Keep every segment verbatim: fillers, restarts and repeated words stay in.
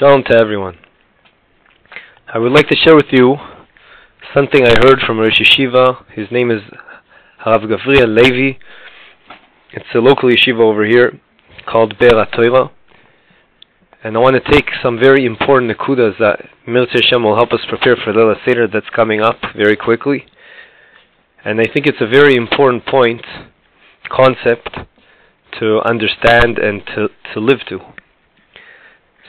Shalom to everyone. I would like to share with you something I heard from Rosh Shiva. His name is Harav Gavriel Levi. It's a local yeshiva over here called Birkat Torah. And I want to take some very important nekudas that Mirtzeh Hashem will help us prepare for Leil HaSeder that's coming up very quickly. And I think it's a very important point, concept, to understand and to, to live to.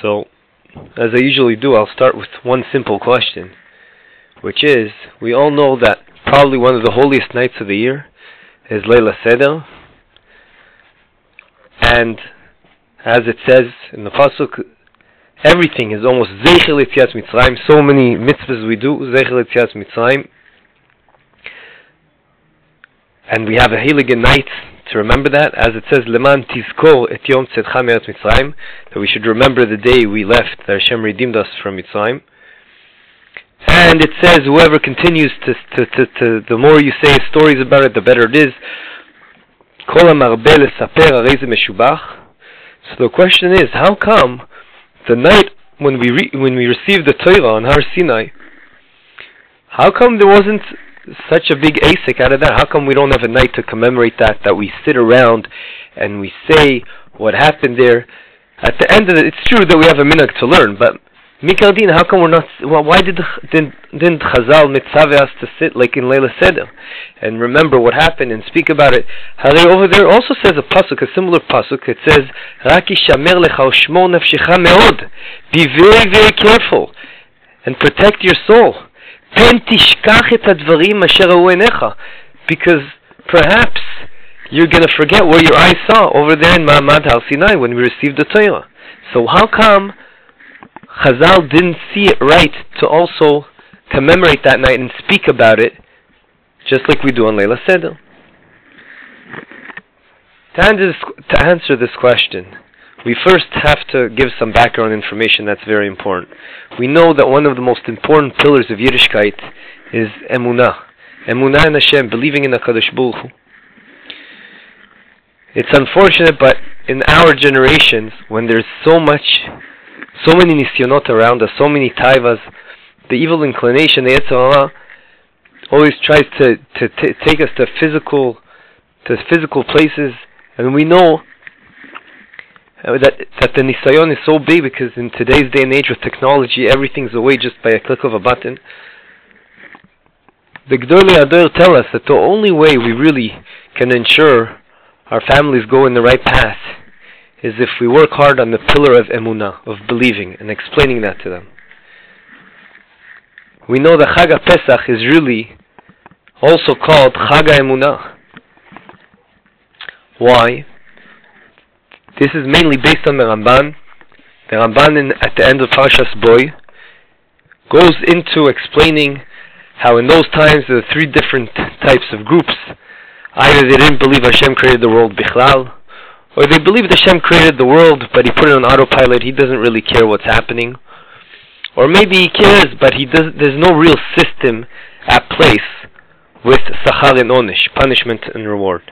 So, as I usually do, I'll start with one simple question, which is, we all know that probably one of the holiest nights of the year is Leil HaSeder, and as it says in the Pasuk, everything is almost Zeicher L'Yetzias Mitzrayim. So many mitzvahs we do, Zeicher L'Yetzias Mitzrayim, and we have a Heilige night to remember that, as it says, Leman Tizkor et Yom Tzedcha Me'eretz Mitzrayim, that we should remember the day we left, that Hashem redeemed us from Mitzrayim. And it says, whoever continues to, to, to, to the more you say stories about it, the better it is. Kol ha'marbe lesaper harei ze meshubach. So the question is, how come the night when we re- when we received the Torah on Har Sinai, how come there wasn't such a big asik out of that? How come we don't have a night to commemorate that, that we sit around and we say what happened there? At the end of it, it's true that we have a minhag to learn, but Mikal Din, how come we're not, well, why did, didn't, didn't Chazal mitzaveh us to sit like in Leil HaSeder and remember what happened and speak about it? Hare over there also says a pasuk, a similar pasuk, it says, Rak yishamer lecha ushmor nefshecha meod. Be very, very careful and protect your soul. Because perhaps you're going to forget what your eyes saw over there in Ma'amad Har Sinai when we received the Torah. So how come Chazal didn't see it right to also commemorate that night and speak about it, just like we do on Leil HaSeder? To answer this question, we first have to give some background information that's very important. We know that one of the most important pillars of Yiddishkeit is Emunah. Emunah in Hashem, believing in HaKadosh Baruch Hu. It's unfortunate, but in our generations, when there's so much, so many nisyonot around us, so many taivas, the evil inclination, the Yetzer Hara, always tries to, to t- take us to physical, to physical places, and we know Uh, that that the nisayon is so big because in today's day and age with technology, everything's away just by a click of a button. The Gdolei Ador tell us that the only way we really can ensure our families go in the right path is if we work hard on the pillar of emunah, of believing, and explaining that to them. We know that Chag HaPesach is really also called Chag HaEmunah. Why? This is mainly based on the Ramban. The Ramban in, at the end of Parshas Boi goes into explaining how in those times there were three different types of groups. Either they didn't believe Hashem created the world bichlal, or they believed Hashem created the world but he put it on autopilot, he doesn't really care what's happening. Or maybe he cares but he does, there's no real system at place with sachar and onish, punishment and reward.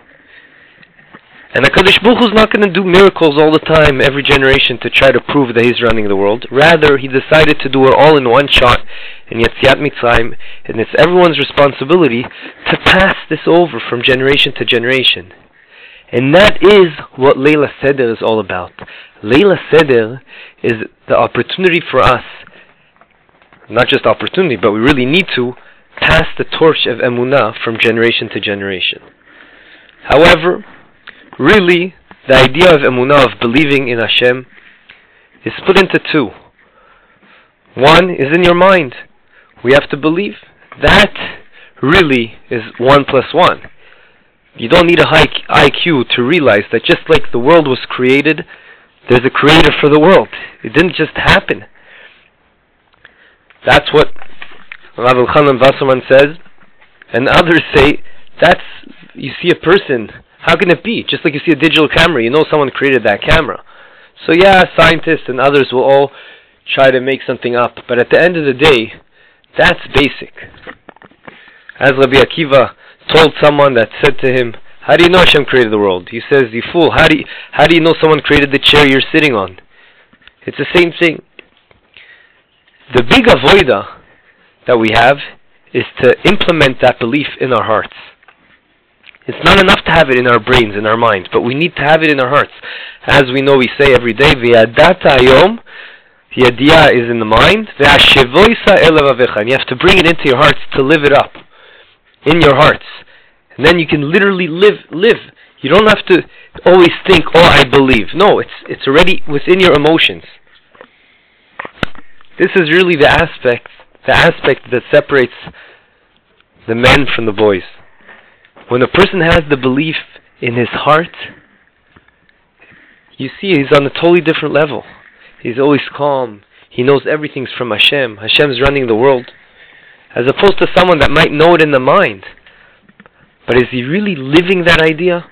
And HaKadosh Baruch Hu is not going to do miracles all the time, every generation, to try to prove that he's running the world. Rather, he decided to do it all in one shot, in Yetziat Mitzrayim, and it's everyone's responsibility to pass this over from generation to generation. And that is what Leil HaSeder is all about. Leil HaSeder is the opportunity for us, not just opportunity, but we really need to pass the torch of Emunah from generation to generation. However, really, the idea of emunah, of believing in Hashem, is split into two. One is in your mind. We have to believe. That really is one plus one. You don't need a high I Q to realize that just like the world was created, there's a creator for the world. It didn't just happen. That's what Rav Elchanan Wasserman says, and others say, that's, you see a person, how can it be? Just like you see a digital camera, you know someone created that camera. So yeah, scientists and others will all try to make something up, but at the end of the day, that's basic. As Rabbi Akiva told someone that said to him, how do you know Hashem created the world? He says, you fool, how do you, how do you know someone created the chair you're sitting on? It's the same thing. the big avoida that we have is to implement that belief in our hearts. It's not enough to have it in our brains, in our minds, but we need to have it in our hearts. As we know, we say every day, V'yadata hayom, Yadiya is in the mind, V'ashevoisa el levavecha, and you have to bring it into your hearts to live it up, in your hearts. And then you can literally live, live. You don't have to always think, oh, I believe. No, it's it's already within your emotions. This is really the aspect, the aspect that separates the men from the boys. When a person has the belief in his heart, you see he's on a totally different level. He's always calm. He knows everything's from Hashem. Hashem's running the world. As opposed to someone that might know it in the mind. But is he really living that idea?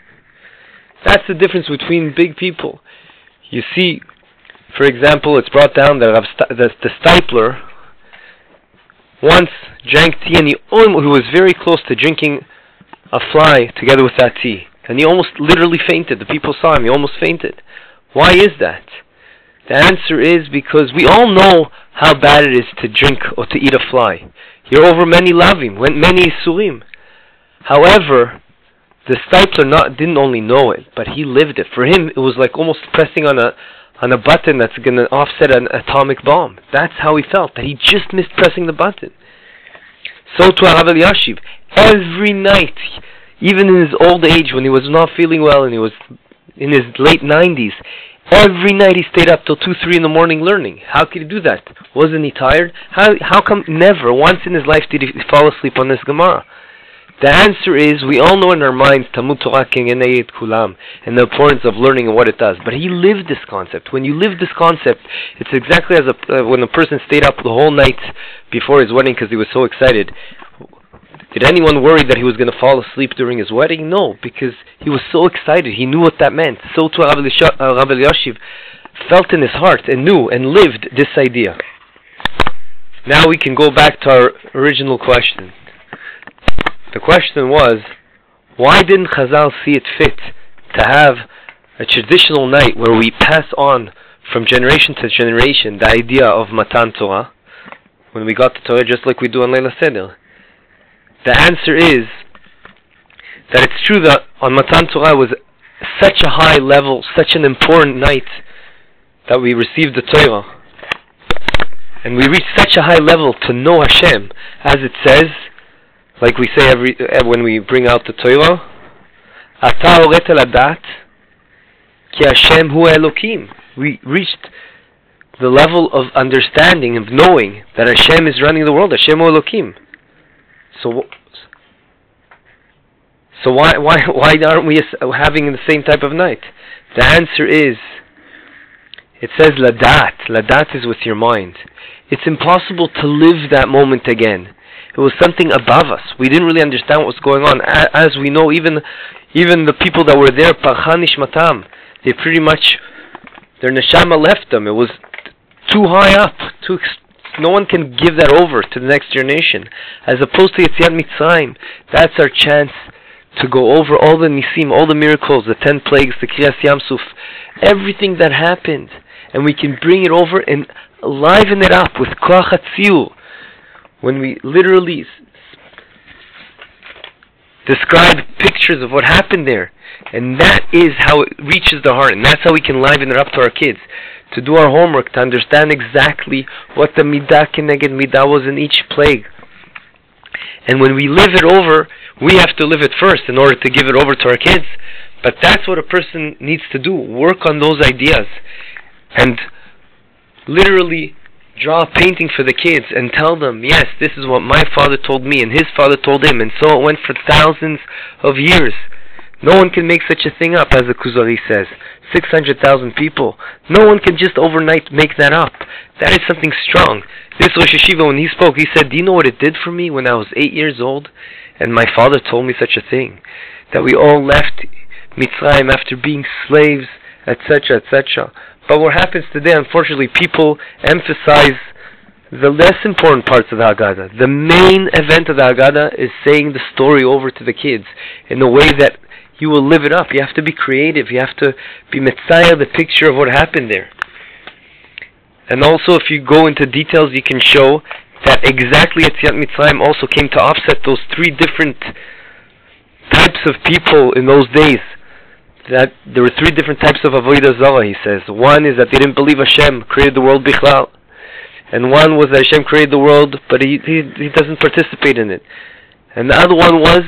That's the difference between big people. You see, for example, it's brought down that the Steipler once drank tea, and he, almost, he was very close to drinking a fly together with that tea. And he almost literally fainted. The people saw him. He almost fainted. Why is that? The answer is because we all know how bad it is to drink or to eat a fly. You're over many lavim, many isurim. However, the Steipler not didn't only know it, but he lived it. For him, it was like almost pressing on a on a button that's going to offset an atomic bomb. That's how he felt, that he just missed pressing the button. So to Rav Eliashiv, every night, even in his old age when he was not feeling well and he was in his late nineties, every night he stayed up till two, three in the morning learning. How could he do that? Wasn't he tired? How how come never once in his life did he fall asleep on this Gemara? The answer is, we all know in our minds, Talmud Torah keneged kulam, and the importance of learning and what it does. But he lived this concept. When you live this concept, it's exactly as a, uh, when a person stayed up the whole night before his wedding because he was so excited. Did anyone worry that he was going to fall asleep during his wedding? No, because he was so excited. He knew what that meant. So too Rav Eliashiv felt in his heart and knew and lived this idea. Now we can go back to our original question. The question was, why didn't Chazal see it fit to have a traditional night where we pass on from generation to generation the idea of Matan Torah, when we got the Torah just like we do on Leil HaSeder? The answer is that it's true that on Matan Torah was such a high level, such an important night that we received the Torah. And we reached such a high level to know Hashem, as it says, like we say every uh, when we bring out the Torah, Ata oret el hadat, ki Hashem hu Elokim. We reached the level of understanding, of knowing that Hashem is running the world. Hashem hu Elokim. So, so why why why aren't we having the same type of night? The answer is, it says ladat. Ladat is with your mind. It's impossible to live that moment again. It was something above us. We didn't really understand what was going on. As we know, even even the people that were there, Parchanish Matam, they pretty much, their neshama left them. It was too high up. Too ex- no one can give that over to the next generation. As opposed to Yetziat Mitzrayim, that's our chance to go over all the nisim, all the miracles, the ten plagues, the Kriyas Yam Suf, everything that happened. And we can bring it over and liven it up with Koach HaTziut. When we literally describe pictures of what happened there. And that is how it reaches the heart. And that's how we can liven it up to our kids. To do our homework, to understand exactly what the midah keneged midah was in each plague. And when we live it over, we have to live it first in order to give it over to our kids. But that's what a person needs to do. Work on those ideas. And literally draw a painting for the kids and tell them, yes, this is what my father told me and his father told him, and so it went for thousands of years. No one can make such a thing up, as the Kuzari says. six hundred thousand people. No one can just overnight make that up. That is something strong. This Rosh Shiva, when he spoke, he said, do you know what it did for me when I was eight years old? And my father told me such a thing. That we all left Mitzrayim after being slaves, et cetera, et cetera. But what happens today, unfortunately, people emphasize the less important parts of the Haggadah. The main event of the Haggadah is saying the story over to the kids in a way that you will live it up. You have to be creative. You have to be Messiah, the picture of what happened there. And also, if you go into details, you can show that exactly Yetziat Mitzrayim also came to offset those three different types of people in those days. That there were three different types of Avodah Zarah, he says. One is that they didn't believe Hashem created the world Bichlal. And one was that Hashem created the world, but he, he, he doesn't participate in it. And the other one was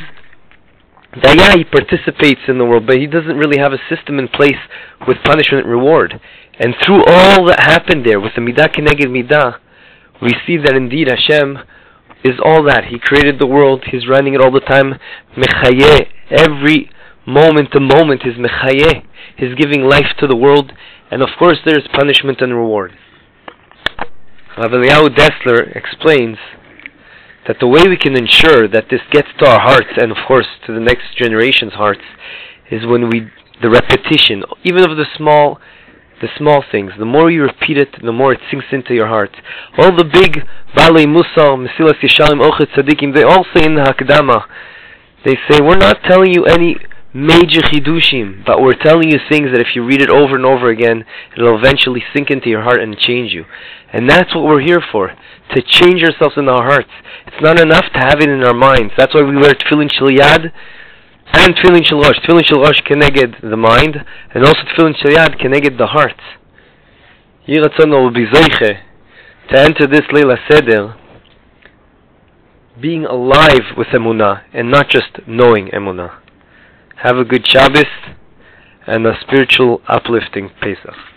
that, yeah, he participates in the world, but he doesn't really have a system in place with punishment and reward. And through all that happened there, with the Midah Keneged Midah, we see that indeed Hashem is all that. He created the world, He's running it all the time. Mechaye, every moment to moment is Mechaye. He's giving life to the world. And of course there is punishment and reward. Rav Eliyahu Dessler explains that the way we can ensure that this gets to our hearts, and of course to the next generation's hearts, is when we, the repetition, even of the small the small things, the more you repeat it, the more it sinks into your heart. All the big Balei Musar, Mesillas Yesharim, Orchos Tzaddikim, they all say in the Hakdama, they say, we're not telling you any major chidushim, but we're telling you things that if you read it over and over again, it'll eventually sink into your heart and change you. And that's what we're here for, to change ourselves in our hearts. It's not enough to have it in our minds. That's why we wear Tefillin Shel Yad and Tefillin Shel Rosh. Tefillin Shel Rosh keneged the mind, and also Tefillin Shel Yad keneged the heart. Yeh Ratzon will be zeiche to enter this Leil HaSeder being alive with Emunah and not just knowing Emunah. Have a good Shabbos and a spiritual uplifting Pesach.